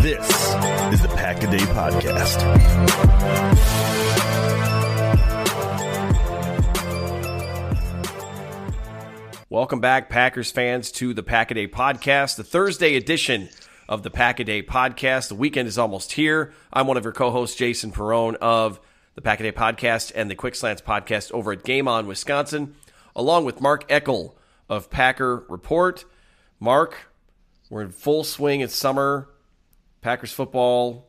This is the Pack-A-Day Podcast. Welcome back, Packers fans, to the Pack-A-Day Podcast, the Thursday edition of the Pack-A-Day Podcast. The weekend is almost here. I'm one of your co-hosts, Jason Perrone, of the Pack-A-Day Podcast and the Quick Slants Podcast over at Game On Wisconsin, along with Mark Eckel of Packer Report. Mark, we're in full swing. It's summer. Packers football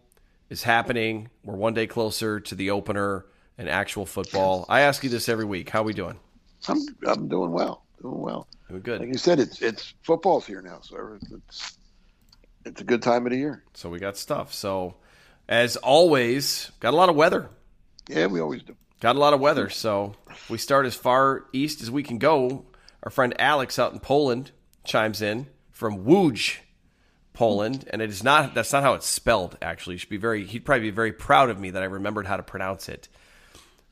is happening. We're one day closer to the opener and actual football. I ask you this every week. How are we doing? I'm doing well. Doing good. Like you said, it's football's here now, so it's a good time of the year. So we got stuff. So as always, got a lot of weather. Yeah, we always do. Got a lot of weather, so we start as far east as we can go. Our friend Alex out in Poland chimes in from Łódź, Poland, and it is not. That's not how it's spelled. Actually, he'd probably be very proud of me that I remembered how to pronounce it.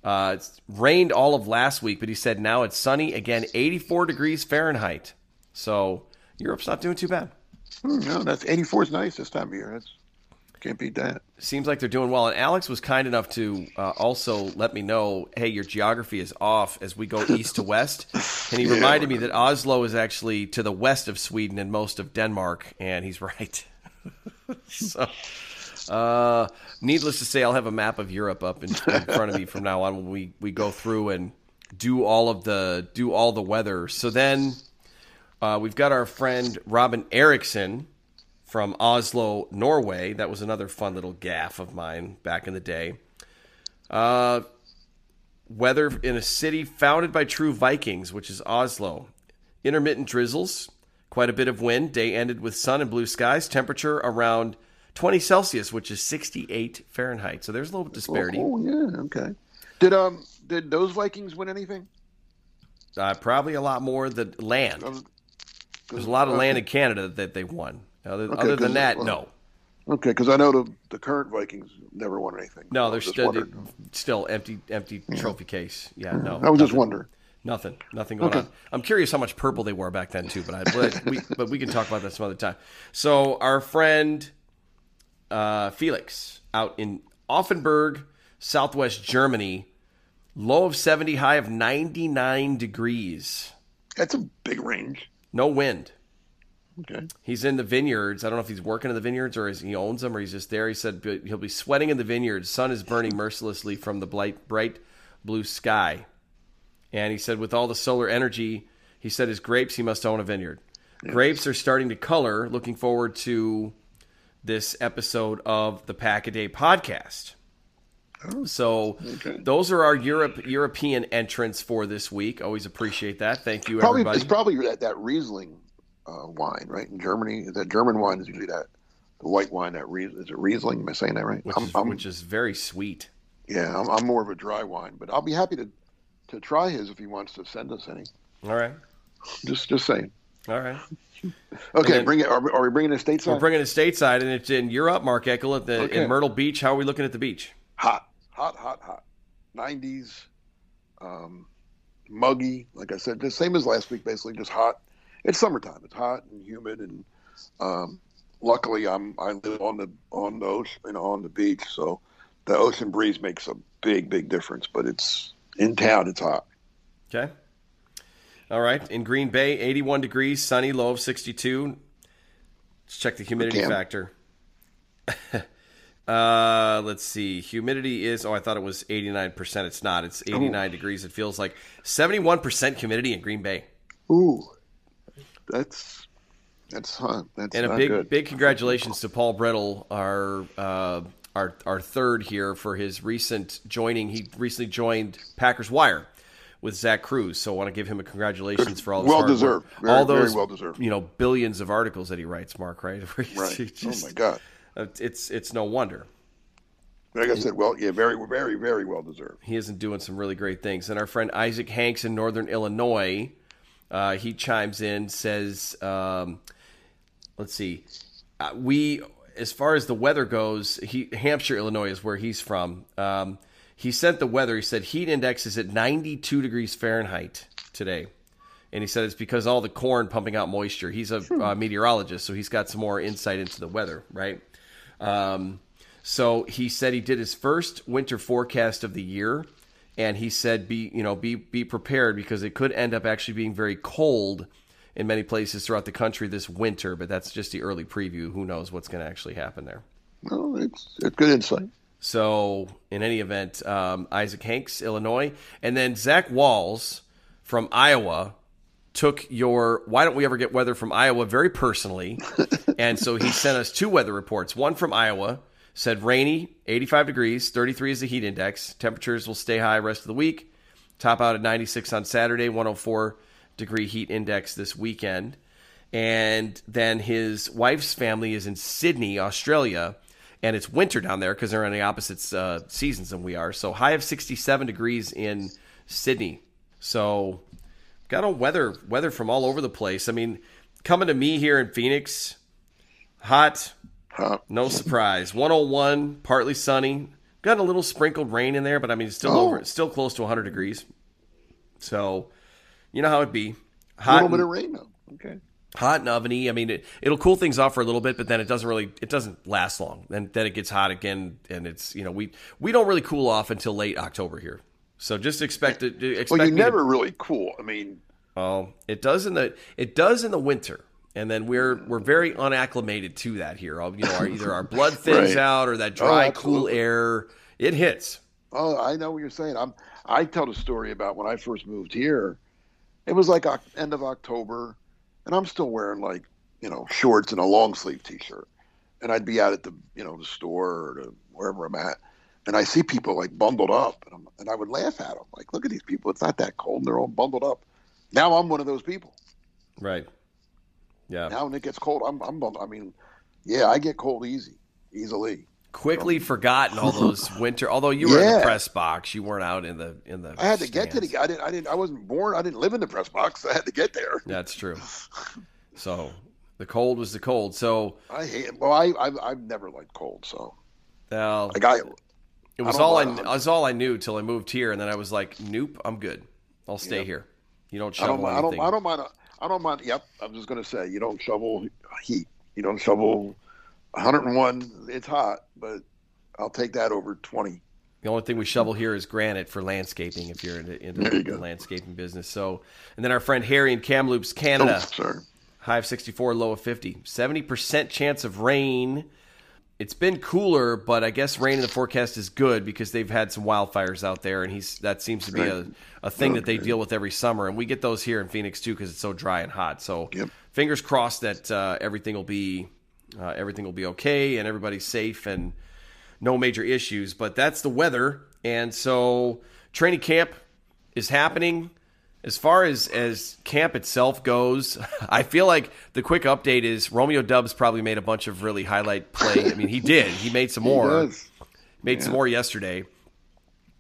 It's rained all of last week, but he said now it's sunny again, 84 degrees Fahrenheit. So Europe's not doing too bad. No, that's 84 is nice this time of year. That's can't beat that. Seems like they're doing well. And Alex was kind enough to also let me know, hey, your geography is off as we go east to west. And he reminded me that Oslo is actually to the west of Sweden and most of Denmark. And he's right. So, needless to say, I'll have a map of Europe up in front of me from now on when we go through and do all the weather. So then we've got our friend Robin Erickson from Oslo, Norway. That was another fun little gaffe of mine back in the day. Weather in a city founded by true Vikings, which is Oslo. Intermittent drizzles, quite a bit of wind. Day ended with sun and blue skies. Temperature around 20 Celsius, which is 68 Fahrenheit. So there's a little disparity. Oh, yeah, okay. Did those Vikings win anything? Probably a lot more than land. There's a lot of land in Canada that they won. Other than that, no. Okay, because I know the current Vikings never won anything. No, they're still empty trophy case. Yeah, no. I was just wondering. Nothing going on. I'm curious how much purple they wore back then too, but we can talk about that some other time. So our friend Felix out in Offenburg, southwest Germany, low of 70, high of 99 degrees. That's a big range. No wind. Okay. He's in the vineyards. I don't know if he's working in the vineyards or he owns them or he's just there. He said he'll be sweating in the vineyards. Sun is burning mercilessly from the bright blue sky. And he said with all the solar energy, he said his grapes, he must own a vineyard. Yes. Grapes are starting to color. Looking forward to this episode of the Pack-A-Day Podcast. Oh, so okay. Those are our European entrants for this week. Always appreciate that. Thank you, everybody. It's probably that Riesling wine, right? In Germany, that German wine is usually the white wine. Is it Riesling? Am I saying that right? Which is very sweet. Yeah, I'm more of a dry wine, but I'll be happy to try his if he wants to send us any. All right. Just saying. All right. Okay, then, bring it. Are we bringing it stateside? We're bringing it stateside, and it's in Europe. Mark Eckel in Myrtle Beach. How are we looking at the beach? Hot. 90s. muggy. Like I said, the same as last week, basically just hot. It's summertime. It's hot and humid, and luckily I live on the ocean, you know, on the beach, so the ocean breeze makes a big difference. But it's in town, it's hot. Okay. All right. In Green Bay, 81 degrees, sunny, low of 62. Let's check the humidity factor. Let's see. Humidity is, I thought it was 89%. It's not. It's 89 degrees. It feels like 71% humidity in Green Bay. Ooh, that's fun. That's and a big, good. Big congratulations to Paul Brettel, our third here for his recent joining. He recently joined Packers Wire with Zach Cruz. So I want to give him a congratulations for all this well-deserved. All those, very well-deserved. You know, billions of articles that he writes, Mark, right? Right. Just, oh my God. It's no wonder. Like I said, very, very, very well-deserved. He isn't doing some really great things. And our friend Isaac Hanks in Northern Illinois, he chimes in, says, let's see, as far as the weather goes, Hampshire, Illinois is where he's from. He sent the weather. He said heat index is at 92 degrees Fahrenheit today. And he said it's because all the corn pumping out moisture. He's a meteorologist, so he's got some more insight into the weather, right? So he said he did his first winter forecast of the year. And he said, be prepared, because it could end up actually being very cold in many places throughout the country this winter. But that's just the early preview. Who knows what's going to actually happen there? Well, it's good insight. So in any event, Isaac Hanks, Illinois. And then Zach Walls from Iowa took your why don't we ever get weather from Iowa very personally. And so he sent us two weather reports. One from Iowa said rainy, 85 degrees, 33 is the heat index. Temperatures will stay high rest of the week. Top out at 96 on Saturday, 104 degree heat index this weekend. And then his wife's family is in Sydney, Australia. And it's winter down there because they're on the opposite seasons than we are. So high of 67 degrees in Sydney. So got a weather from all over the place. I mean, coming to me here in Phoenix, hot. No surprise. 101, partly sunny. Got a little sprinkled rain in there, but I mean, it's still still close to 100 degrees. So you know how it'd be. Hot. A little bit of rain though. Okay. Hot and oveny. I mean, it'll cool things off for a little bit, but then it doesn't last long. And then it gets hot again, and it's, you know, we don't really cool off until late October here. So just expect it. Well, you never really cool. I mean, it does in the winter, and then we're very unacclimated to that here. You know, either our blood thins right. out or that dry cool air it hits. Oh, I know what you're saying. I tell the story about when I first moved here. It was like end of October. And I'm still wearing, like, you know, shorts and a long sleeve T-shirt. And I'd be out at the, you know, the store or wherever I'm at. And I see people, like, bundled up. And I would laugh at them. Like, look at these people. It's not that cold. They're all bundled up. Now I'm one of those people. Right. Yeah. Now when it gets cold, I'm bundled. I mean, yeah, I get cold easily. Quickly forgotten all those winter. Although you were in the press box, you weren't out in the. I had to get to the. I wasn't born. I didn't live in the press box. I had to get there. That's true. So the cold was the cold. So I hate it. Well, I've never liked cold. So. Like it was all I knew till I moved here, and then I was like, nope, I'm good. I'll stay here. You don't shovel anything. I don't mind. Yep. I'm just gonna say you don't shovel heat. You don't shovel. 101, it's hot, but I'll take that over 20. The only thing we shovel here is granite for landscaping, if you're in the landscaping business. So, and then our friend Harry in Kamloops, Canada. Oh, sorry. High of 64, low of 50. 70% chance of rain. It's been cooler, but I guess rain in the forecast is good because they've had some wildfires out there, and that seems to be a thing that they deal with every summer. And we get those here in Phoenix, too, because it's so dry and hot. So fingers crossed that everything will be okay and everybody's safe and no major issues, but that's the weather. And so training camp is happening. As far as camp itself goes, I feel like the quick update is Romeo Doubs probably made a bunch of really highlight play. I mean, he did. He made some more. Some more yesterday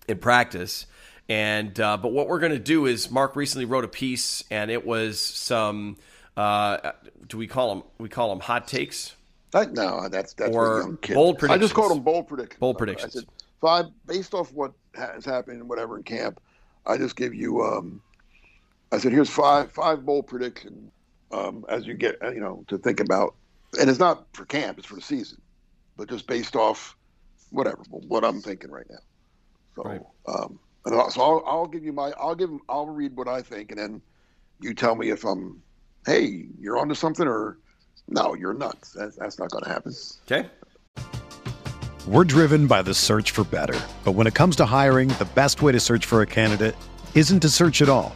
in practice. And but what we're going to do is Mark recently wrote a piece, and it was some we call them hot takes. No, that's or bold predictions. I just called them bold predictions. Bold predictions. I said, based off what is happening, whatever in camp, I just give you I said, here's five bold predictions as you get, to think about. And it's not for camp, it's for the season, but just based off whatever, what I'm thinking right now. So, right. I'll give you my, I'll read what I think. And then you tell me if I'm, hey, you're onto something, or no, you're nuts. That's not going to happen. Okay. We're driven by the search for better, but when it comes to hiring, the best way to search for a candidate isn't to search at all.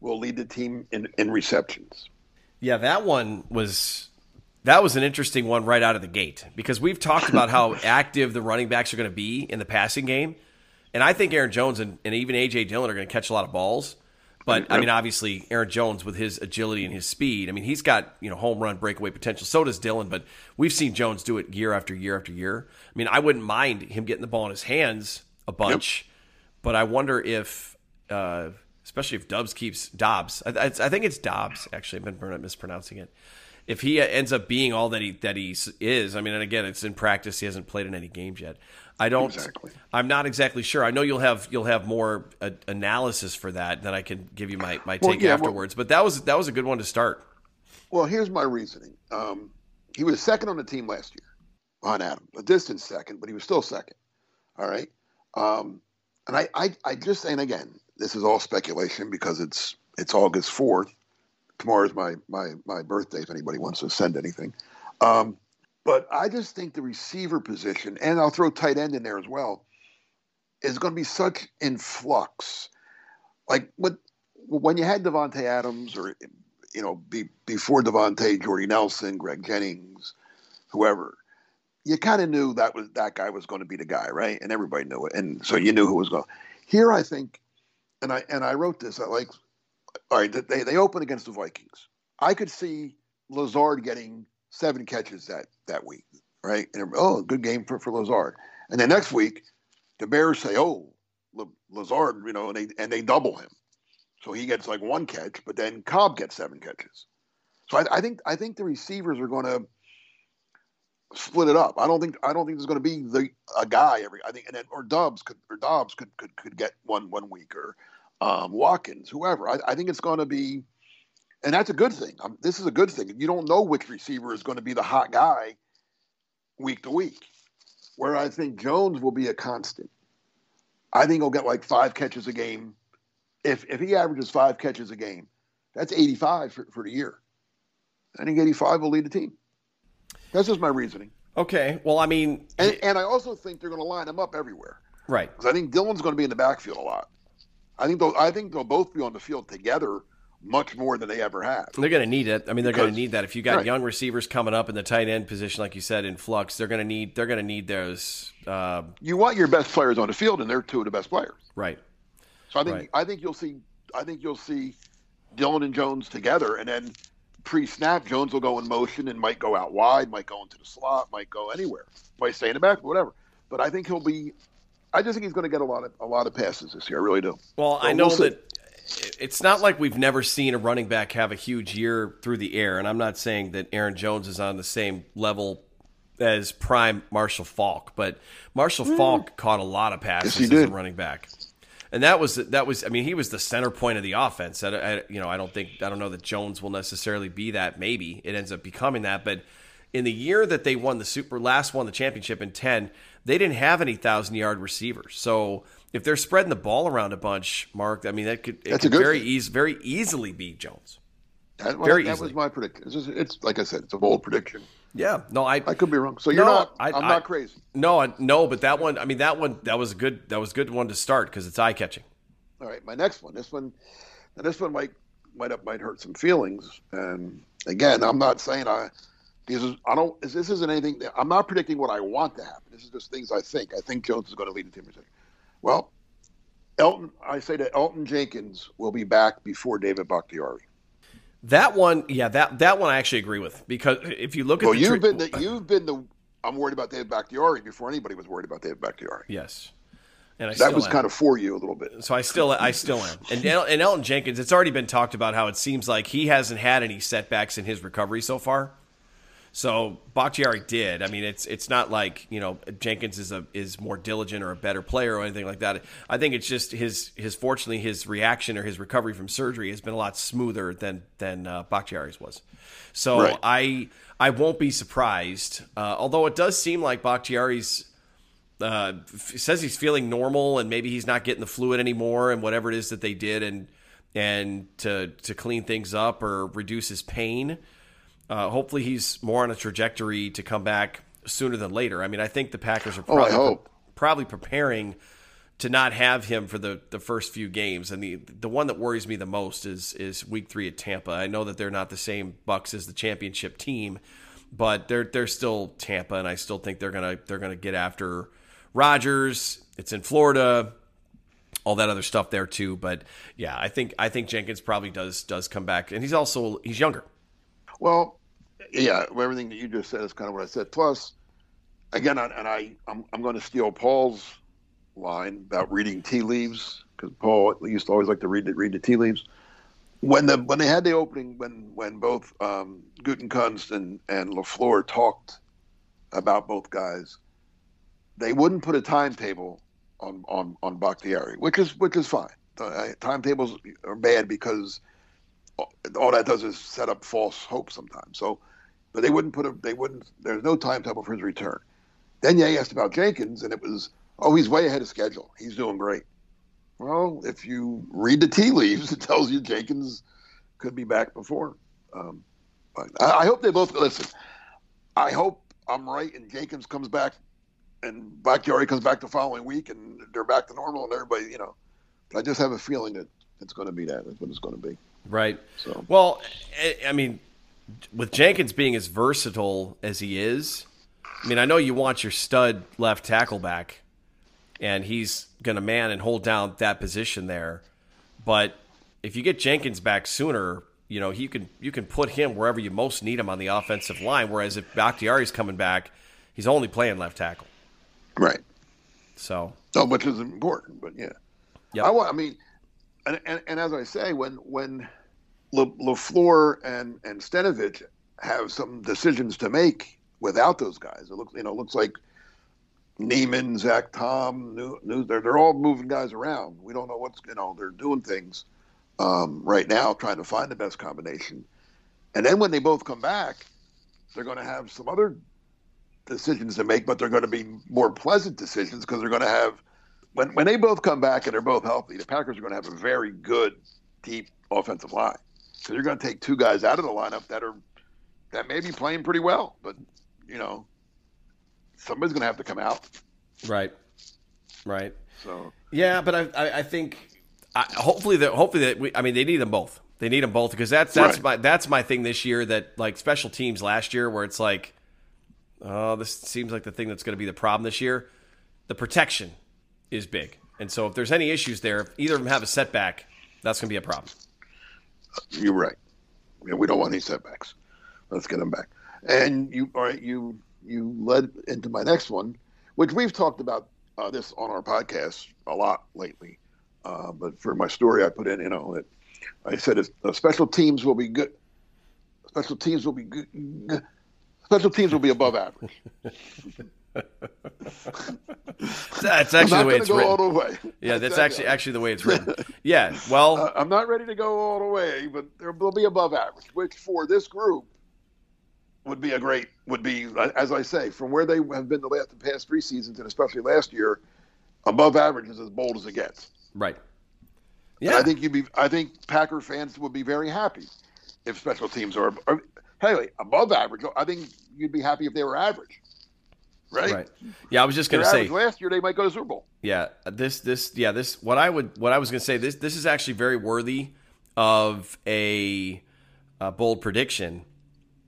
will lead the team in receptions. Yeah, that was an interesting one right out of the gate, because we've talked about how active the running backs are going to be in the passing game. And I think Aaron Jones and even A.J. Dillon are going to catch a lot of balls. But, I mean, obviously, Aaron Jones with his agility and his speed, I mean, he's got, home run breakaway potential. So does Dillon, but we've seen Jones do it year after year after year. I mean, I wouldn't mind him getting the ball in his hands a bunch, but I wonder if... especially if Doubs keeps Dobbs. I think it's Dobbs, actually. I've been mispronouncing it. If he ends up being all that he is, I mean, and again, it's in practice. He hasn't played in any games yet. I'm not exactly sure. I know you'll have more analysis for that I can give you my take afterwards. But that was a good one to start. Well, here's my reasoning. He was second on the team last year behind Adam, a distant second, but he was still second. All right, and I just saying again. This is all speculation because it's August 4th. Tomorrow's my birthday if anybody wants to send anything. But I just think the receiver position, and I'll throw tight end in there as well, is going to be such in flux. Like when you had Devontae Adams or, before Devontae, Jordy Nelson, Greg Jennings, whoever, you kind of knew that guy was going to be the guy, right? And everybody knew it. And so you knew who was going. Here I think, And I wrote this. All right, they open against the Vikings. I could see Lazard getting 7 catches that week, right? And good game for Lazard. And then next week, the Bears say, Lazard, and they double him, so he gets 1 catch. But then Cobb gets 7 catches. So I think the receivers are going to split it up. I don't think there's going to be a guy every. I think Dobbs could get one week or Watkins, whoever. I think it's going to be, and that's a good thing. This is a good thing. You don't know which receiver is going to be the hot guy week to week. Where I think Jones will be a constant. I think he'll get 5 catches a game. If he averages 5 catches a game, that's 85 for the year. I think 85 will lead the team. That's just my reasoning. Okay. Well, I mean, and I also think they're going to line them up everywhere. Right. Because I think Dillon's going to be in the backfield a lot. I think they'll both be on the field together much more than they ever have. They're going to need it. I mean, they're going to need that. If you got young receivers coming up in the tight end position, like you said, in flux, they're going to need those. You want your best players on the field, and they're two of the best players. Right. So I think you'll see Dillon and Jones together, and then pre-snap, Jones will go in motion and might go out wide, might go into the slot, might go anywhere, might stay in the back, whatever. But I think he'll be. I just think he's going to get a lot of passes this year. I really do. Well, I know that it's not like we've never seen a running back have a huge year through the air, and I'm not saying that Aaron Jones is on the same level as prime Marshall Faulk, but Marshall Faulk caught a lot of passes as a running back, and that was. I mean, he was the center point of the offense. I don't know that Jones will necessarily be that. Maybe it ends up becoming that, but in the year that they won the championship in 2010. They didn't have any 1,000-yard receivers. So if they're spreading the ball around a bunch, Mark, I mean, that could very easily be Jones. That was my prediction. It's like I said, it's a bold prediction. Yeah. No, I could be wrong. So I'm not crazy. No, but that was a good one to start because it's eye-catching. All right, my next one. This one might hurt some feelings. And again, I'm not saying this isn't anything. I'm not predicting what I want to happen. This is just things I think. I think Jones is going to lead the team. Well, Elgton Jenkins will be back before David Bakhtiari. That one, yeah, that one I actually agree with because if you look at I'm worried about David Bakhtiari before anybody was worried about David Bakhtiari. Yes, and kind of for you a little bit. So I still am. And Elgton Jenkins, it's already been talked about how it seems like he hasn't had any setbacks in his recovery so far. So Bakhtiari did. I mean, it's not like, you know, Jenkins is more diligent or a better player or anything like that. I think it's just his fortunately his reaction or his recovery from surgery has been a lot smoother than Bakhtiari's was. So right. I won't be surprised. Although it does seem like Bakhtiari's says he's feeling normal and maybe he's not getting the fluid anymore and whatever it is that they did and to clean things up or reduce his pain. Hopefully he's more on a trajectory to come back sooner than later. I mean, I think the Packers are probably preparing to not have him for the first few games. And the one that worries me the most is week 3 at Tampa. I know that they're not the same Bucs as the championship team, but they're still Tampa, and I still think they're gonna get after Rodgers. It's in Florida, all that other stuff there too. But yeah, I think Jenkins probably does come back, and he's younger. Well, yeah, everything that you just said is kind of what I said. Plus, again, I'm going to steal Paul's line about reading tea leaves because Paul used to always like to read the tea leaves. When they had the opening, when both Gutekunst and LaFleur talked about both guys, they wouldn't put a timetable on Bakhtiari, which is fine. Timetables are bad because all that does is set up false hope sometimes. So, but there's no timetable for his return. Then he asked about Jenkins, and it was, he's way ahead of schedule. He's doing great. Well, if you read the tea leaves, it tells you Jenkins could be back before. I hope they both listen. I hope I'm right, and Jenkins comes back, and Bakhtiari comes back the following week, and they're back to normal, and everybody, you know. But I just have a feeling that it's going to be that. That's what it's going to be. Right. So. Well, I mean, with Jenkins being as versatile as he is, I mean, I know you want your stud left tackle back, and he's going to man and hold down that position there. But if you get Jenkins back sooner, you know, you can put him wherever you most need him on the offensive line, whereas if Bakhtiari's coming back, he's only playing left tackle. Right. So. Oh, which is important, but yeah. Yep. And as I say, when LaFleur and Stenovich have some decisions to make without those guys, it looks like Neiman, Zach, Tom, they're all moving guys around. We don't know they're doing things right now, trying to find the best combination. And then when they both come back, they're going to have some other decisions to make, but they're going to be more pleasant decisions because they're going to have. When they both come back and they're both healthy, the Packers are going to have a very good, deep offensive line. So you're going to take two guys out of the lineup that are that may be playing pretty well, but you know, somebody's going to have to come out. Right. Right. So, yeah, but I think hopefully that I mean, they need them both. They need them both because that's right. that's my thing this year, that like special teams last year where it's like, oh, this seems like the thing that's going to be the problem this year. The protection is big. And so if there's any issues there, if either of them have a setback, that's going to be a problem. You're right. Yeah, we don't want any setbacks. Let's get them back. And you led into my next one, which we've talked about this on our podcast a lot lately. But for my story, I put in, you know, that I said special teams will be good. Special teams will be good. Special teams will be above average. That's actually the way it's written. All the way. Yeah, that's actually the way it's written. Yeah, well, I'm not ready to go all the way, but they'll be above average, which for this group would be, as I say, from where they have been the past three seasons, and especially last year, above average is as bold as it gets. Right. Yeah, and I think Packer fans would be very happy if special teams are. Hey, above average. I think you'd be happy if they were average. Right. Yeah, I was just going to say last year they might go to Super Bowl. Yeah, this what I was going to say this is actually very worthy of a bold prediction,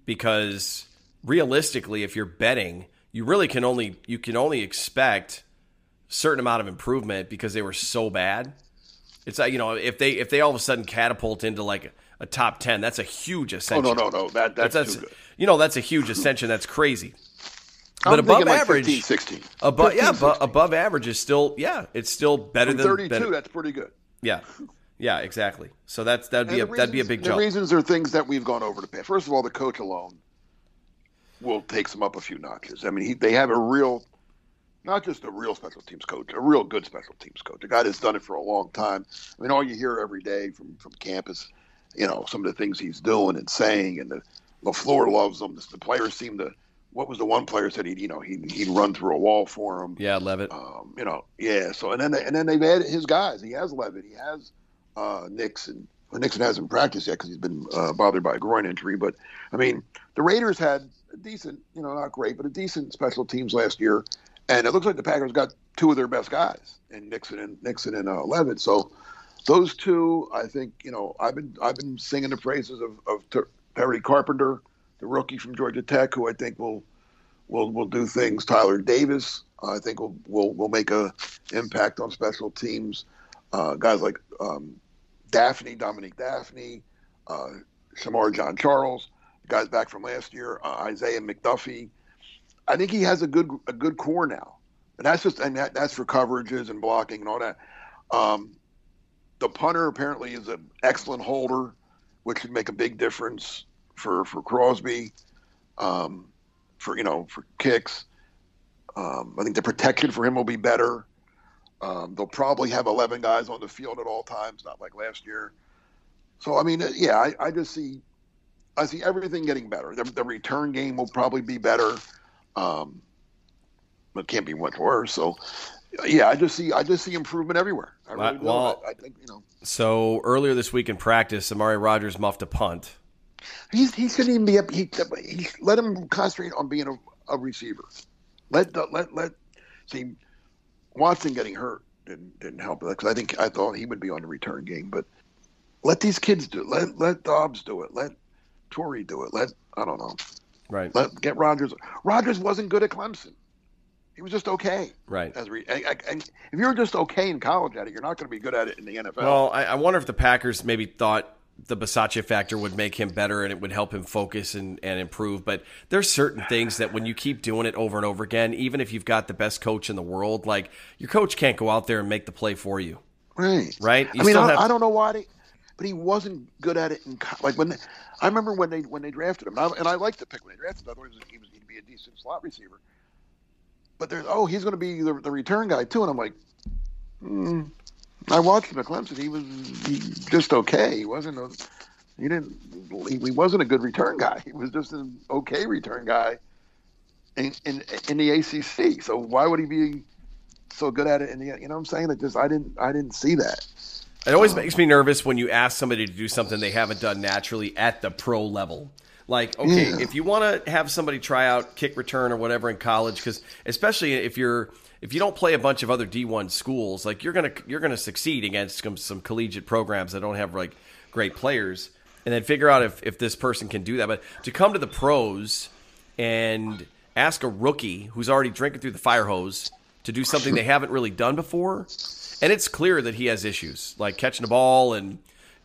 because realistically, if you're betting, you can only expect a certain amount of improvement because they were so bad. It's like, you know, if they all of a sudden catapult into like a top 10, that's a huge ascension. Oh, no. That's too good. You know, that's a huge ascension. That's crazy. But above average, like 15, 16. Above average is still, yeah, it's still better than 32. That's pretty good. Yeah, exactly. So that'd be a big jump. The reasons are things that we've gone over the past. First of all, the coach alone will take them up a few notches. I mean, they have a real, not just a real special teams coach, a real good special teams coach, a guy that's done it for a long time. I mean, all you hear every day from campus, you know, some of the things he's doing and saying, and LaFleur loves them. The players seem to. What was the one player said he'd run through a wall for him? Yeah, Levitt. You know, yeah. So and then they've added his guys. He has Levitt. He has Nixon. Well, Nixon hasn't practiced yet because he's been bothered by a groin injury. But I mean, the Raiders had a decent, you know, not great, but a decent special teams last year, and it looks like the Packers got two of their best guys in Nixon and Levitt. So those two, I think, you know, I've been singing the praises of Perry Carpenter, the rookie from Georgia Tech, who I think will do things. Tyler Davis, I think will make a impact on special teams. Guys like Dominique Daphne, Shamar John Charles, guys back from last year, Isaiah McDuffie. I think he has a good core now, and that's for coverages and blocking and all that. The punter apparently is an excellent holder, which could make a big difference for Crosby, for kicks. I think the protection for him will be better. They'll probably have 11 guys on the field at all times, not like last year. So, I mean, yeah, I see everything getting better. The return game will probably be better. It can't be much worse. So, yeah, I just see improvement everywhere. I really do. Well, I think, you know. So earlier this week in practice, Amari Rodgers muffed a punt. He shouldn't even be up. He let him concentrate on being a receiver. See, Watson getting hurt didn't help that, because I thought he would be on the return game. But let these kids do it. Let Doubs do it. Let Torrey do it. I don't know. Right. Get Rodgers. Rodgers wasn't good at Clemson. He was just okay. Right. And if you're just okay in college at it, you're not going to be good at it in the NFL. Well, I wonder if the Packers maybe thought the Bisaccia factor would make him better and it would help him focus and improve. But there's certain things that when you keep doing it over and over again, even if you've got the best coach in the world, like your coach can't go out there and make the play for you. Right. I don't know why, but he wasn't good at it. I remember when they drafted him, and I liked the pick when they drafted him. I thought he'd be a decent slot receiver, but he's going to be the return guy too. And I'm like, I watched him at Clemson. He was just okay. He wasn't a good return guy. He was just an okay return guy in the ACC. So why would he be so good at it? You know what I'm saying? I didn't see that. It always makes me nervous when you ask somebody to do something they haven't done naturally at the pro level. Like, okay, if you want to have somebody try out kick return or whatever in college, because especially if you don't play a bunch of other D1 schools, like you're gonna succeed against some collegiate programs that don't have like great players, and then figure out if this person can do that. But to come to the pros and ask a rookie who's already drinking through the fire hose to do something they haven't really done before, and it's clear that he has issues like catching the ball and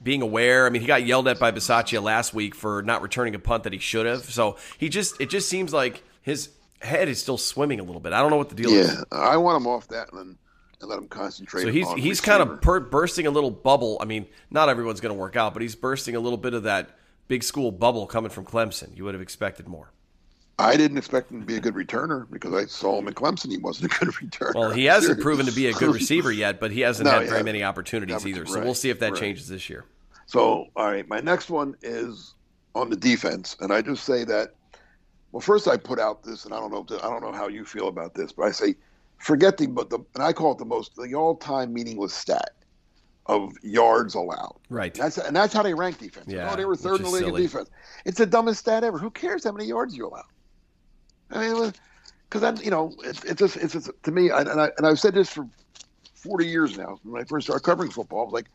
being aware. I mean, he got yelled at by Bisaccia last week for not returning a punt that he should have. So it just seems like his head is still swimming a little bit. I don't know what the deal is. Yeah, I want him off that and let him concentrate. So he's kind of bursting a little bubble. I mean, not everyone's going to work out, but he's bursting a little bit of that big school bubble coming from Clemson. You would have expected more. I didn't expect him to be a good returner because I saw him in Clemson. He wasn't a good returner. Well, he hasn't proven to be a good receiver yet, but he hasn't had very many opportunities either. So we'll see if that changes this year. So, all right, my next one is on the defense. And I just say that, well, first I put out this, and I don't know how you feel about this, but I say forget and I call it the all-time meaningless stat of yards allowed. Right. And that's how they rank defense. Yeah, they were third in the league in defense. It's the dumbest stat ever. Who cares how many yards you allow? I mean, because it's just to me, and I've said this for 40 years now. When I first started covering football, I was like,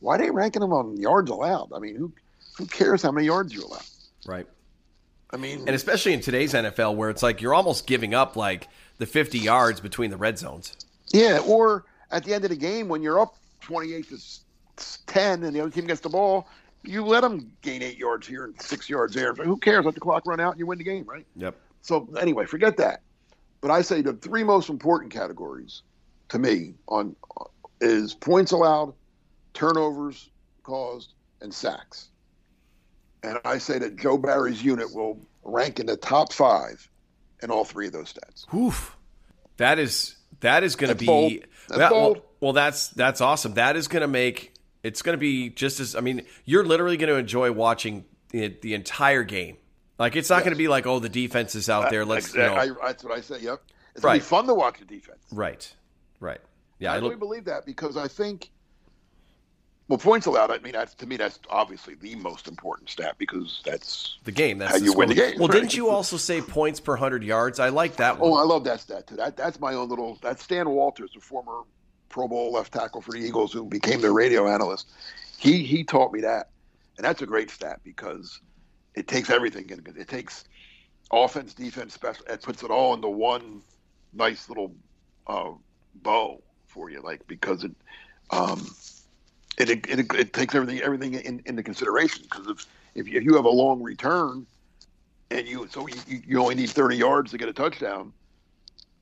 why are they ranking them on yards allowed? I mean, who cares how many yards you allow? Right. I mean, and especially in today's NFL, where it's like you're almost giving up like the 50 yards between the red zones. Yeah, or at the end of the game when you're up 28-10 and the other team gets the ball, you let them gain 8 yards here and 6 yards there. Who cares? Let the clock run out and you win the game, right? Yep. So anyway, forget that. But I say the three most important categories to me is points allowed, turnovers caused, and sacks. And I say that Joe Barry's unit will rank in the top five in all three of those stats. Oof. That is going to be bold. That's awesome. That is going to make – it's going to be just as – I mean, you're literally going to enjoy watching the entire game. Like, it's not going to be like, oh, the defense is out there. Let's that's what I say, yep. It's going to be fun to watch the defense. Right. Yeah, I really believe that because I think – well, points allowed, I mean, to me, that's obviously the most important stat because that's the game. That's how you win the game. Well, didn't you also say points per 100 yards? I like that one. Oh, I love that stat, too. That's my own little – that's Stan Walters, the former Pro Bowl left tackle for the Eagles who became their radio analyst. He taught me that, and that's a great stat because – it takes everything. It takes offense, defense, special. It puts it all into one nice little bow for you, like because it takes everything into consideration. Because if you have a long return and you only need 30 yards to get a touchdown,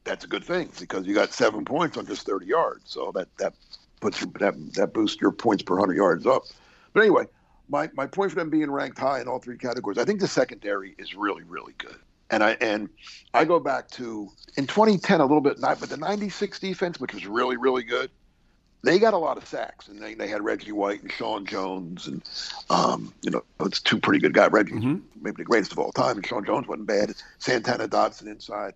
that's a good thing because you got 7 points on just 30 yards. So that boosts your points per 100 yards up. But anyway. My point for them being ranked high in all three categories, I think the secondary is really, really good. And I go back to, in 2010 a little bit, but the 96 defense, which was really, really good, they got a lot of sacks. And they had Reggie White and Sean Jones and, it's two pretty good guys. Reggie's maybe the greatest of all time, and Sean Jones wasn't bad. Santana Dotson inside.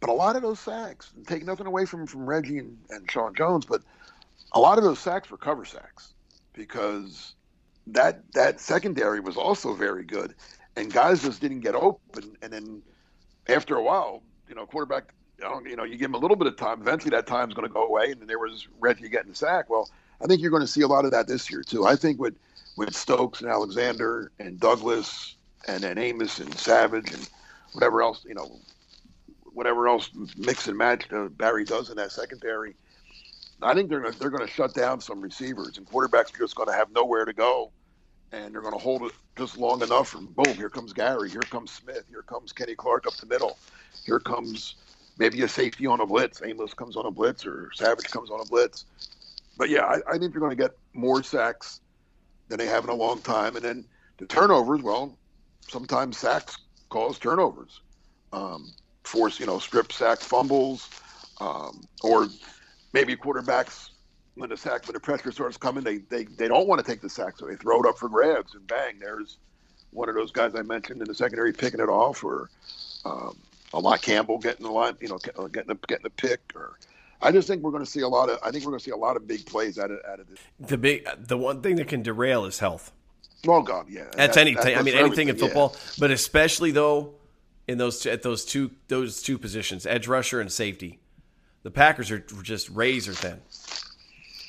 But a lot of those sacks, and take nothing away from Reggie and Sean Jones, but a lot of those sacks were cover sacks because that secondary was also very good, and guys just didn't get open. And then after a while, quarterback, you give him a little bit of time. Eventually that time's going to go away, and then there was Reggie getting the sack. Well, I think you're going to see a lot of that this year too. I think with Stokes and Alexander and Douglas and then Amos and Savage and whatever else mix and match Barry does in that secondary, I think they're going to shut down some receivers, and quarterbacks are just going to have nowhere to go, and they're going to hold it just long enough, and boom, here comes Gary, here comes Smith, here comes Kenny Clark up the middle, here comes maybe a safety on a blitz, Amos comes on a blitz, or Savage comes on a blitz. But yeah, I think they're going to get more sacks than they have in a long time, and then the turnovers, well, sometimes sacks cause turnovers, force, strip sack fumbles, or maybe quarterbacks, when the pressure starts coming, they don't want to take the sack, so they throw it up for grabs, and bang, there's one of those guys I mentioned in the secondary picking it off, or a lot Campbell getting the line, getting a pick. Or I just think we're going to see a lot of big plays out of this. The one thing that can derail is health. Oh God, yeah. That's anything. I mean, anything in football, yeah. But especially though in those two positions, edge rusher and safety, the Packers are just razor thin.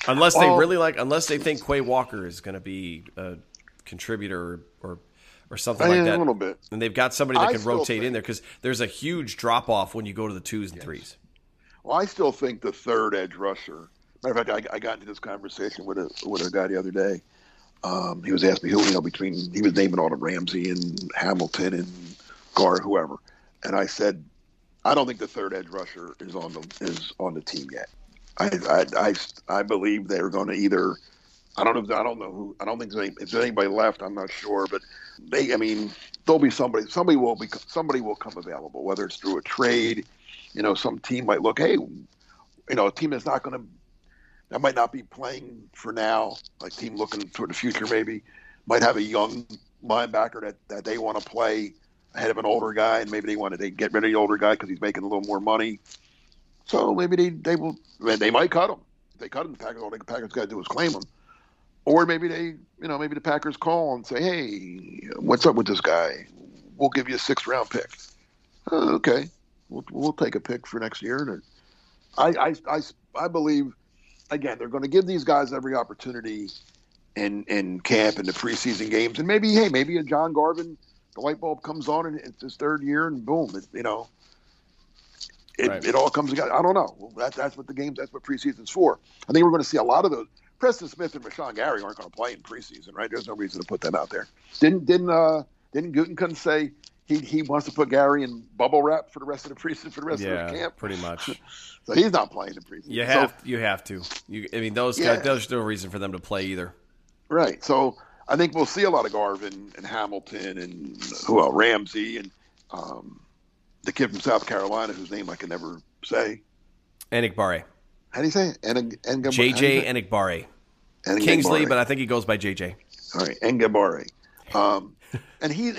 Unless they unless they think Quay Walker is going to be a contributor or something like that, a little bit, and they've got somebody that can rotate in there because there's a huge drop off when you go to the twos and threes. Well, I still think the third edge rusher. Matter of fact, I got into this conversation with a guy the other day. He was asking who he was naming all the Ramsey and Hamilton and Gar, whoever, and I said, I don't think the third edge rusher is on the team yet. I believe they're going to either. I don't think there's anybody left. I'm not sure, but there'll be somebody. Somebody will come available, whether it's through a trade. Some team might look. Hey, a team that's not going to. That might not be playing for now, like team looking toward the future maybe, might have a young linebacker that they want to play ahead of an older guy, and maybe they get rid of the older guy because he's making a little more money. So maybe they will – they might cut him. If they cut him, all the Packers got to do is claim him. Or maybe maybe the Packers call and say, hey, what's up with this guy? We'll give you a sixth-round pick. Oh, okay. We'll take a pick for next year. I believe – again, they're going to give these guys every opportunity in camp and the preseason games, and maybe a John Garvin, the light bulb comes on, and it's his third year, and boom, it all comes together. I don't know. Well, that's what preseason's for. I think we're going to see a lot of those. Preston Smith and Rashawn Gary aren't going to play in preseason, right? There's no reason to put them out there. Didn't Gutekunst say he wants to put Gary in bubble wrap for the rest of the preseason, for the rest of the camp? Pretty much. So he's not playing the preseason. You have to. Those guys, there's no reason for them to play either. Right. So I think we'll see a lot of Garvin and Hamilton and Ramsey and the kid from South Carolina whose name I can never say. Enikbare. How do you say it? J.J. Enikbare. Kingsley, but I think he goes by J.J. All right, Enikbare. And he's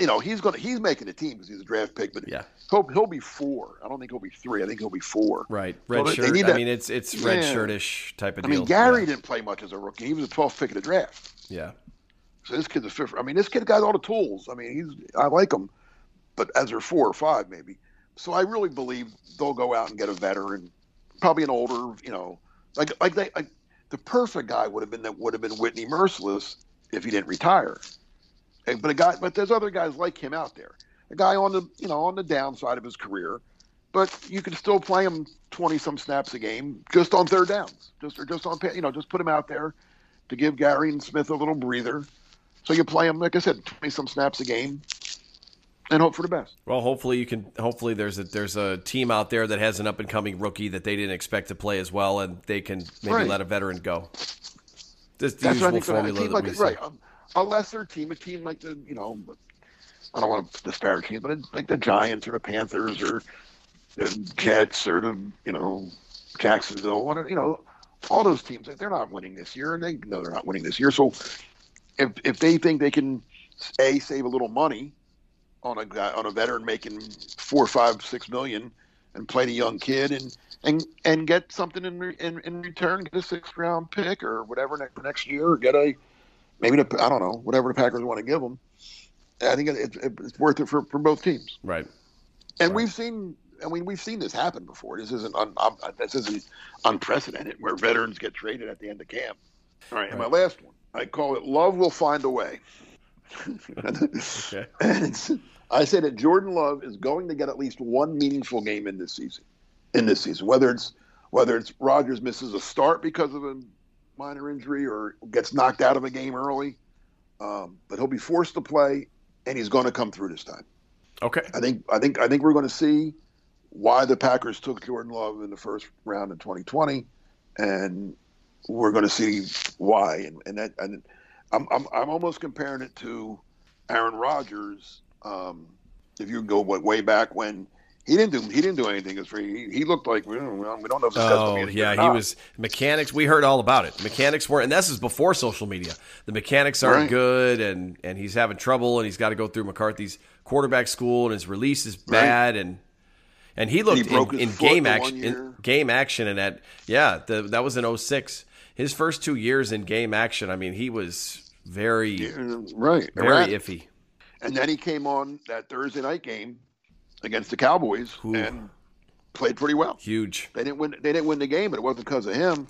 making the team because he's a draft pick, but he'll be four. I don't think he'll be three. I think he'll be four. Right, red shirt. It's red shirtish type of deal. Gary didn't play much as a rookie. He was the 12th pick of the draft. Yeah. So this kid's a fifth. This kid got all the tools. I like him, but as a 4 or 5 maybe. So I really believe they'll go out and get a veteran, probably an older. The perfect guy would have been Whitney Mercilus if he didn't retire. But there's other guys like him out there. A guy on the on the downside of his career, but you can still play him 20 some snaps a game just on third downs, just put him out there to give Gary and Smith a little breather. So you play him, like I said, 20 some snaps a game, and hope for the best. Well, hopefully you can. Hopefully there's a team out there that has an up and coming rookie that they didn't expect to play as well, and they can maybe let a veteran go. That's the usual formula that we see. Right. A lesser team, a team like the, I don't want to disparage teams, but like the Giants or the Panthers or the Jets or the, Jacksonville, all those teams, they're not winning this year, and they know they're not winning this year. So if they think they can, A, save a little money on a veteran making $4, $5, $6 million and play the young kid and get something in return, get a 6th-round pick or whatever next year, or get whatever the Packers want to give them. I think it's worth it for both teams. Right. And we've seen this happen before. This isn't unprecedented where veterans get traded at the end of camp. All right. And my last one, I call it Love Will Find a Way. Okay. I say that Jordan Love is going to get at least one meaningful game in this season. Whether it's Rodgers misses a start because of a minor injury or gets knocked out of a game early, but he'll be forced to play, and he's going to come through this time. Okay, I think we're going to see why the Packers took Jordan Love in the first round in 2020, and we're going to see why. I'm almost comparing it to Aaron Rodgers. If you go way back when. He didn't do anything as free. He looked like we don't know if this guy's going to be he was mechanics. We heard all about it. Mechanics weren't, and this is before social media. The mechanics aren't good, and he's having trouble, and he's got to go through McCarthy's quarterback school, and his release is bad, and he looked in game action. That was in 2006. His first 2 years in game action, he was Very iffy. And then he came on that Thursday night game against the Cowboys and played pretty well. Huge. They didn't win the game, but it wasn't because of him.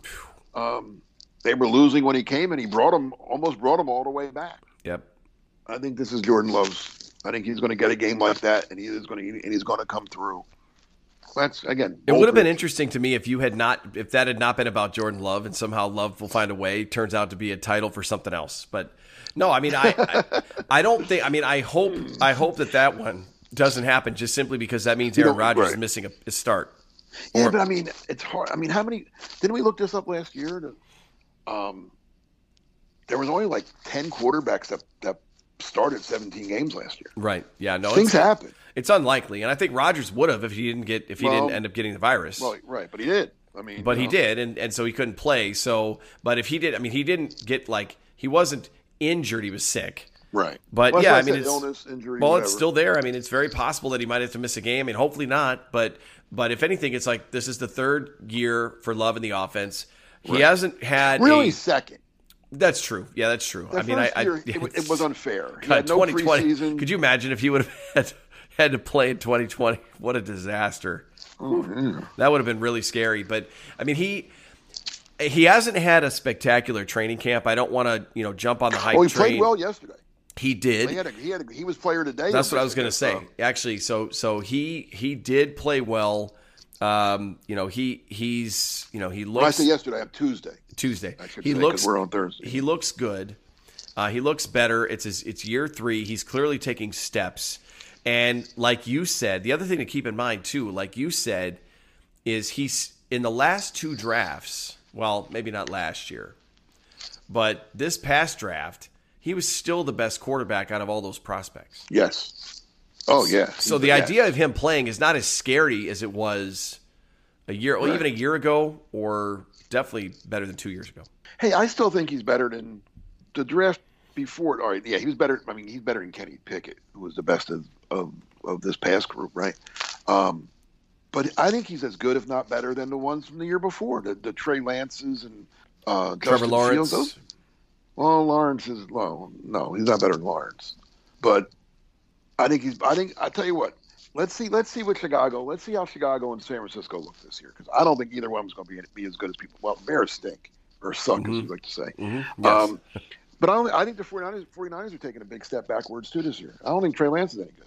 They were losing when he came, and he almost brought them all the way back. Yep. I think this is Jordan Love's. I think he's going to get a game like that, and he's going to come through. That's again. It would have been interesting to me if that had not been about Jordan Love, and somehow Love will find a way. Turns out to be a title for something else, but no. I mean, I don't think. I mean, I hope that one doesn't happen, just simply because that means Aaron Rodgers is missing a start. Yeah, but I mean, it's hard. I mean, how many? Didn't we look this up last year? There was only like 10 quarterbacks that started 17 games last year. Right. Yeah. No. Things happen. It's unlikely, and I think Rodgers would have if he didn't end up getting the virus. Well, right, but he did. I mean, but he did, and so he couldn't play. So, but if he did, I mean, he didn't get he wasn't injured. He was sick. Right. But well, yeah, I mean, it's illness, injury, well, whatever. It's still there. I mean, it's very possible that he might have to miss a game, and hopefully not. But if anything, it's like this is the third year for Love in the offense. He hasn't had second. That's true. Yeah, that's true. That I mean, it was unfair. God, he had no 2020. Preseason. Could you imagine if he would have had to play in 2020? What a disaster! Mm-hmm. That would have been really scary. But I mean, he hasn't had a spectacular training camp. I don't want to jump on the hype. Oh, he played well yesterday. He did. He was player today. That's what I was going to say. Actually, so he did play well. He looks. When I say yesterday, I'm Tuesday. I should say, 'cause we're on Thursday. He looks good. He looks better. It's year three. He's clearly taking steps. And like you said, the other thing to keep in mind too, like you said, is he's in the last two drafts. Well, maybe not last year, but this past draft, he was still the best quarterback out of all those prospects. Yes. Oh yeah. So the idea of him playing is not as scary as it was even a year ago, or definitely better than 2 years ago. Hey, I still think he's better than the draft before. All right, yeah, he was better. I mean, he's better than Kenny Pickett, who was the best of this past group, right? But I think he's as good, if not better, than the ones from the year before, the Trey Lances and Trevor Lawrence. Fields. Well, Lawrence is low. No, he's not better than Lawrence, but. I'll tell you what. Let's see what Chicago. Let's see how Chicago and San Francisco look this year, because I don't think either one was going to be as good as people. Well, Bears stink or suck, as you like to say. Mm-hmm. Yes. But I think the 49ers are taking a big step backwards too this year. I don't think Trey Lance is any good.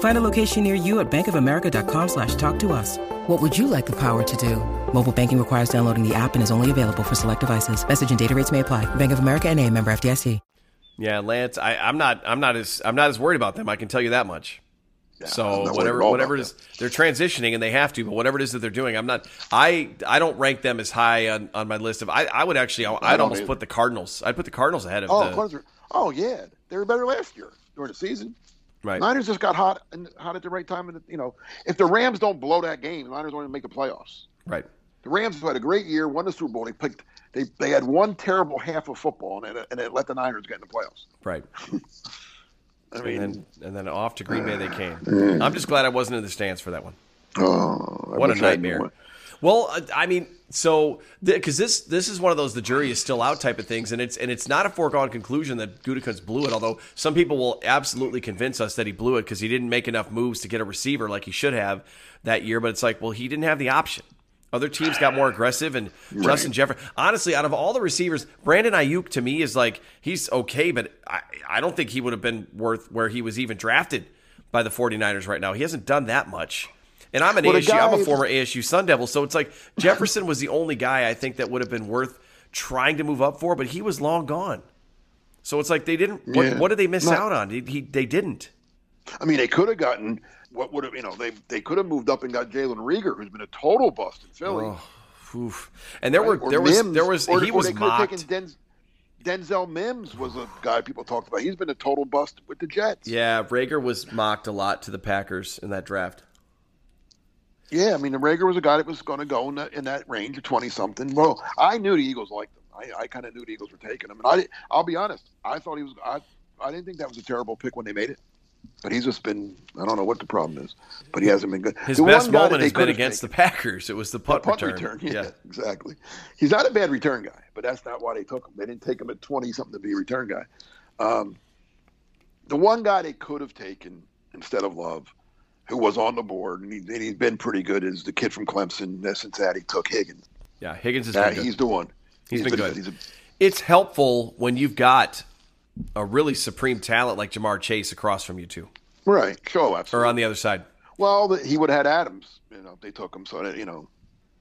Find a location near you at bankofamerica.com/talktous. What would you like the power to do? Mobile banking requires downloading the app and is only available for select devices. Message and data rates may apply. Bank of America NA, member FDIC. Yeah, Lance, I'm not as worried about them. I can tell you that much. Yeah, so whatever it is, they're transitioning and they have to. But whatever it is that they're doing, I don't rank them as high on my list of. I would actually. I'd almost put the Cardinals. I'd put the Cardinals ahead of. Oh yeah, they were better last year during the season. Right. Niners just got hot at the right time. If the Rams don't blow that game, the Niners won't even make the playoffs. Right. The Rams had a great year, won the Super Bowl. They had one terrible half of football, and it let the Niners get in the playoffs. Right. And then off to Green Bay they came. I'm just glad I wasn't in the stands for that one. Oh, what a nightmare. Well, I mean, so because this is one of those the jury is still out type of things, and it's not a foregone conclusion that Gutekunst blew it. Although some people will absolutely convince us that he blew it because he didn't make enough moves to get a receiver like he should have that year. But it's like, well, he didn't have the option. Other teams got more aggressive, and Justin Jefferson. Honestly, out of all the receivers, Brandon Ayuk to me is like he's okay, but I don't think he would have been worth where he was even drafted by the 49ers right now. He hasn't done that much. And I'm an ASU. I'm a former ASU Sun Devil. So it's like Jefferson was the only guy I think that would have been worth trying to move up for, but he was long gone. So it's like they didn't. What did they miss out on? They didn't. I mean, they could have gotten what would have, you know, they could have moved up and got Jalen Reagor, who's been a total bust in Philly. And he was mocked. Denzel Mims was a guy people talked about. He's been a total bust with the Jets. Yeah, Reagor was mocked a lot to the Packers in that draft. Yeah, I mean, Reagor was a guy that was going to go in that range of 20-something. Well, I knew the Eagles liked him. I kind of knew the Eagles were taking him. And I'll be honest, I thought he was. I didn't think that was a terrible pick when they made it. But he's just been, I don't know what the problem is, but he hasn't been good. His best moment has been against the Packers. It was the punt return. Yeah, exactly. He's not a bad return guy, but that's not why they took him. They didn't take him at 20-something to be a return guy. The one guy they could have taken instead of Love, who was on the board, and he's been pretty good, is the kid from Clemson. Since that, he took Higgins. Yeah, Higgins is good. He's the one. He's been good. It's helpful when you've got a really supreme talent like Jamar Chase across from you two. Right. Sure, absolutely. Or on the other side. Well, he would have had Adams, you know, if they took him. So, that, you know.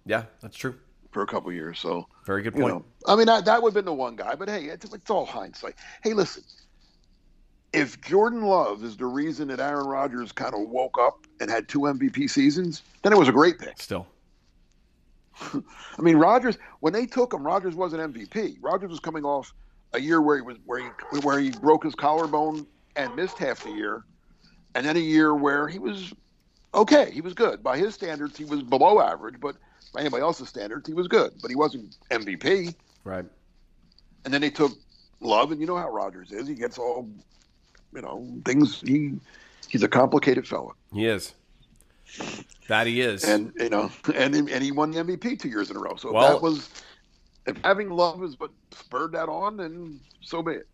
Yeah, that's true. For a couple of years. So, very good point. You know, I mean, that would have been the one guy. But, hey, it's all hindsight. Hey, listen. If Jordan Love is the reason that Aaron Rodgers kind of woke up and had two MVP seasons, then it was a great pick. Still. I mean, Rodgers, when they took him, Rodgers wasn't MVP. Rodgers was coming off a year where he broke his collarbone and missed half the year, and then a year where he was okay. He was good. By his standards, he was below average, but by anybody else's standards, he was good. But he wasn't MVP. Right. And then they took Love, and you know how Rodgers is. He gets all, you know, things. He's a complicated fella. He is. That he is. And, you know, and he won the MVP 2 years in a row. So that was... If having Love is what spurred that on, then so be it.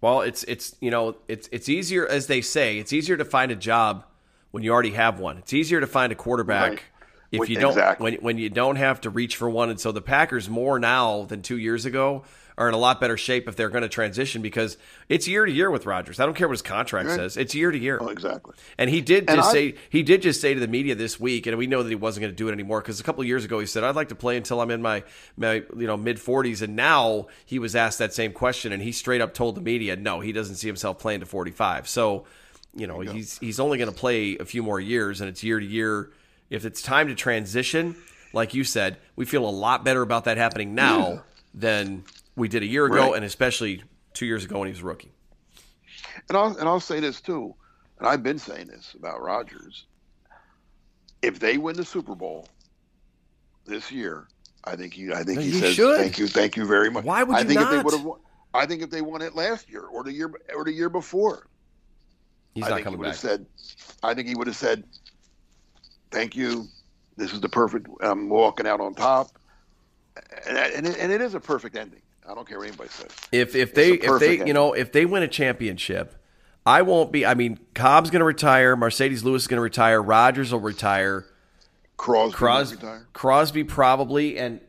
Well, it's easier, as they say, it's easier to find a job when you already have one. It's easier to find a quarterback when you don't have to reach for one. And so the Packers, more now than 2 years ago, are in a lot better shape if they're going to transition, because it's year to year with Rodgers. I don't care what his contract says; it's year to year. Oh, exactly. And he did just say to the media this week, and we know that he wasn't going to do it anymore, because a couple of years ago he said, "I'd like to play until I'm in my mid 40s," and now he was asked that same question, and he straight up told the media, "No, he doesn't see himself playing to 45." So, you know, he's only going to play a few more years, and it's year to year. If it's time to transition, like you said, we feel a lot better about that happening now than we did a year ago, and especially 2 years ago when he was a rookie. And I'll say this too, and I've been saying this about Rodgers. If they win the Super Bowl this year, I think he says, Thank you very much. Why would you not? I think if they won it last year or the year before, he's not coming back. I think he would have said, "Thank you. This is the perfect. I'm walking out on top," and it is a perfect ending. I don't care what anybody says. If they win a championship, I won't be. I mean, Cobb's going to retire. Mercedes Lewis is going to retire. Rodgers will retire. Crosby probably. And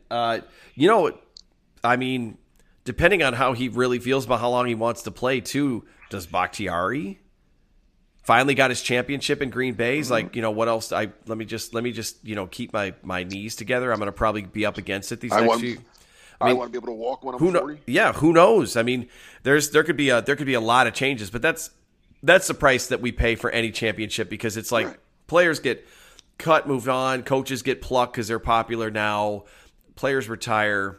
you know, I mean, depending on how he really feels about how long he wants to play, too. Does Bakhtiari finally got his championship in Green Bay? He's like, you know, what else? Let me just you know, keep my knees together. I'm going to probably be up against it these next few. I want to be able to walk when I'm 40. Yeah, who knows? I mean, there could be a lot of changes, but that's the price that we pay for any championship, because it's like players get cut, moved on, coaches get plucked because they're popular now, players retire.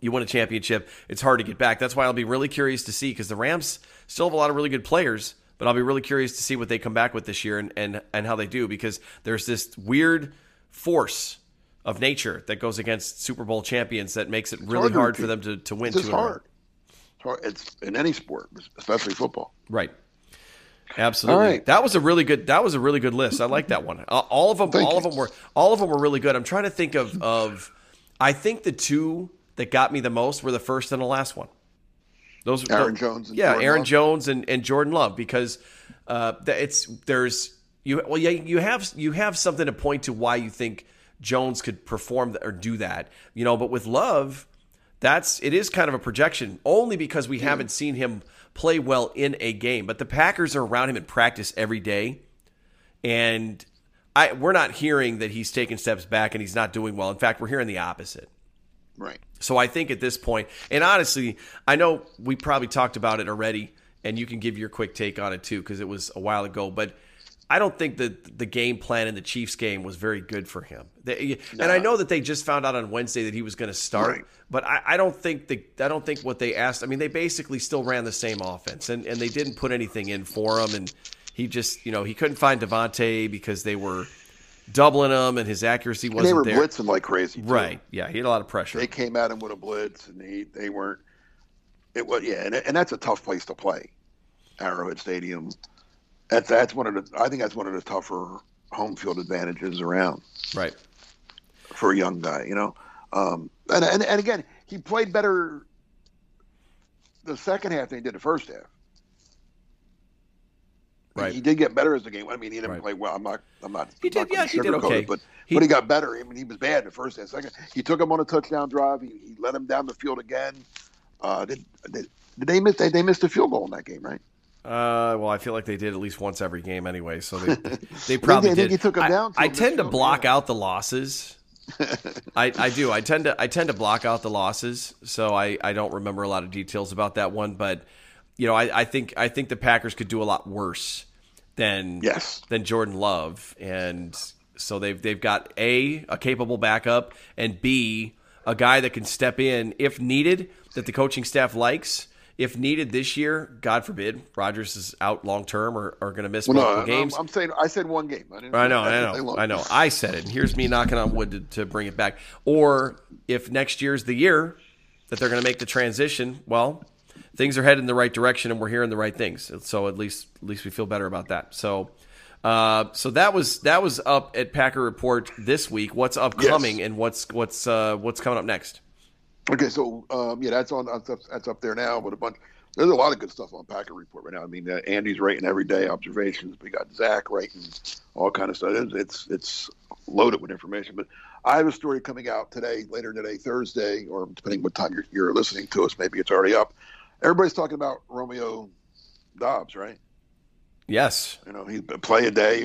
You win a championship, it's hard to get back. That's why I'll be really curious to see, because the Rams still have a lot of really good players. But I'll be really curious to see what they come back with this year and how they do, because there's this weird force of nature that goes against Super Bowl champions that makes it really hard for them to win. It's hard. It's in any sport, especially football. Right. Absolutely. Right. That was a really good list. I like that one. All of them were really good. I'm trying to think of I think the two that got me the most were the first and the last one. Those Aaron Jones and Jordan Love, because you have something to point to why you think Jones could perform or do that, you know. But with Love, it is kind of a projection, only because we haven't seen him play well in a game. But the Packers are around him in practice every day, and we're not hearing that he's taking steps back and he's not doing well. In fact, we're hearing the opposite. Right. So I think at this point, and honestly, I know we probably talked about it already, and you can give your quick take on it too, because it was a while ago, but I don't think that the game plan in the Chiefs game was very good for him. And I know that they just found out on Wednesday that he was going to start, right. But I don't think what they asked. I mean, they basically still ran the same offense, and they didn't put anything in for him. And he just, he couldn't find Devontae because they were doubling him, and his accuracy wasn't there. They were blitzing like crazy, too. Right? Yeah, he had a lot of pressure. They came at him with a blitz, and they weren't. It was and that's a tough place to play, Arrowhead Stadium. I think that's one of the tougher home field advantages around, right? For a young guy, and again, he played better the second half than he did the first half. Right, he did get better as the game. I mean, he didn't play well. I'm not. He did. Yeah, he did okay. But he got better. I mean, he was bad the first half. Second, he took him on a touchdown drive. He let him down the field again. Did they miss the field goal in that game, right? Well, I feel like they did at least once every game anyway, so they probably did. He took them down. I tend to block out the losses. I do. I tend to block out the losses, so I don't remember a lot of details about that one. But I think the Packers could do a lot worse than Jordan Love, and so they've got a capable backup, and B, a guy that can step in if needed, that the coaching staff likes. If needed this year, God forbid, Rodgers is out long term or going to miss multiple games. I'm saying I said one game. I know. I said it. And here's me knocking on wood to bring it back. Or if next year's the year that they're going to make the transition, well, things are headed in the right direction and we're hearing the right things. So at least we feel better about that. So that was up at Packer Report this week. What's upcoming and what's coming up next? Okay, so that's up there now with a bunch. There's a lot of good stuff on Packer Report right now. I mean, Andy's writing everyday observations. We got Zach writing all kind of stuff. It's loaded with information. But I have a story coming out later today, Thursday, or depending what time you're listening to us, maybe it's already up. Everybody's talking about Romeo Doubs, right? Yes. He's been play a day.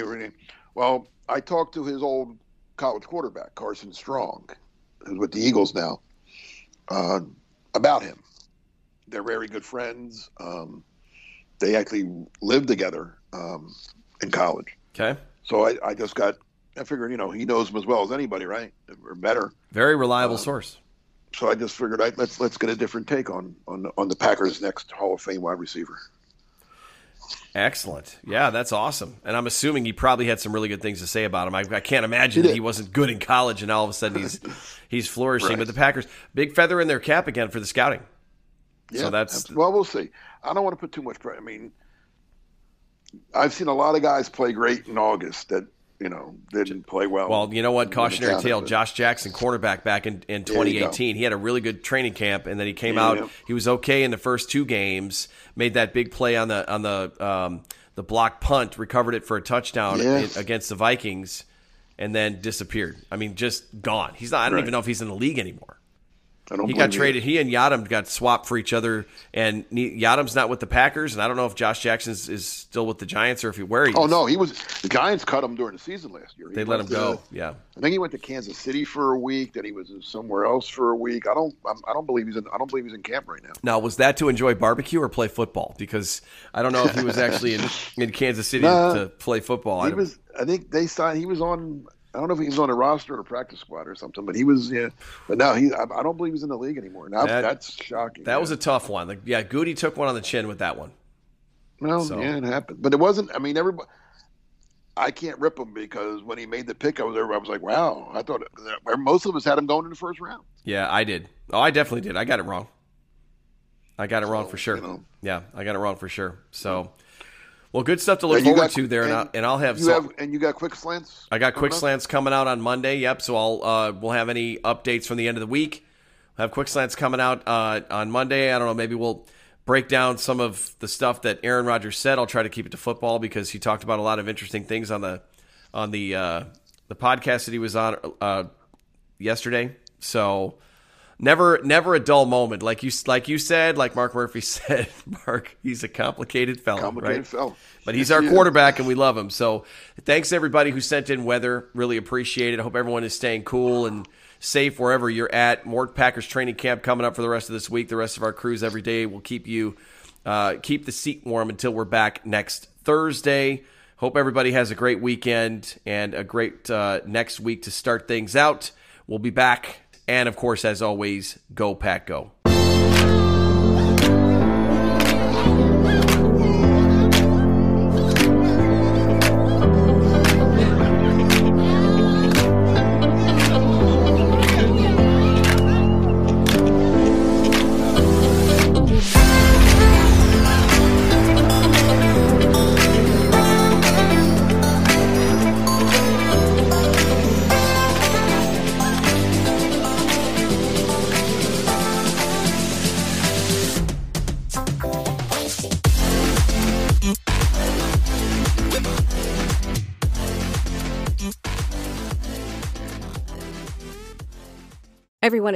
Well, I talked to his old college quarterback, Carson Strong, who's with the Eagles now. About him. They're very good friends. They actually lived together in college. Okay. So I figured, he knows him as well as anybody, right? Or better. Very reliable source. So I just figured let's get a different take on the Packers' next Hall of Fame wide receiver. Excellent. Yeah, that's awesome. And I'm assuming he probably had some really good things to say about him. I can't imagine that he wasn't good in college and all of a sudden he's flourishing. Right. But the Packers, big feather in their cap again for the scouting. Yeah, so we'll see. I don't want to put too much pressure. I mean, I've seen a lot of guys play great in August that, didn't play well. Well, you know what? Cautionary tale. Josh Jackson, cornerback back in 2018. He had a really good training camp, and then he came out. He was okay in the first two games. Made that big play on the block punt, recovered it for a touchdown against the Vikings, and then disappeared. I mean, just gone. He's not. I don't even know if he's in the league anymore. He got traded. He and Yadam got swapped for each other, and Yadam's not with the Packers, and I don't know if Josh Jackson is still with the Giants or if he is. Oh no, he was. The Giants cut him during the season last year. They let him go. Yeah, I think he went to Kansas City for a week. Then he was somewhere else for a week. I don't believe he's in camp right now. Now, was that to enjoy barbecue or play football? Because I don't know if he was actually in Kansas City to play football. He was. I think they signed. He was on. I don't know if he was on a roster or a practice squad or something, but he was. Yeah, but now I don't believe he's in the league anymore. Now that's shocking. That was a tough one. Like, yeah, Goody took one on the chin with that one. Well, it happened, but it wasn't. I mean, everybody. I can't rip him because when he made the pick, I was like, wow. I thought most of us had him going in the first round. Yeah, I did. Oh, I definitely did. I got it wrong. For sure. Yeah, I got it wrong for sure. So. Well, good stuff to look forward to there, and I'll have some. And you got quick slants? I got quick slants coming out on Monday. Yep, so we'll have any updates from the end of the week. We'll have quick slants coming out on Monday. I don't know, maybe we'll break down some of the stuff that Aaron Rodgers said. I'll try to keep it to football because he talked about a lot of interesting things on the podcast that he was on yesterday. So Never a dull moment. Like you said, like Mark Murphy said, Mark, he's a complicated fella. But he's our quarterback and we love him. So thanks to everybody who sent in weather. Really appreciate it. I hope everyone is staying cool and safe wherever you're at. More Packers training camp coming up for the rest of this week. The rest of our crews every day will keep you, keep the seat warm until we're back next Thursday. Hope everybody has a great weekend and a great next week to start things out. We'll be back. And, of course, as always, go Pack Go. Everyone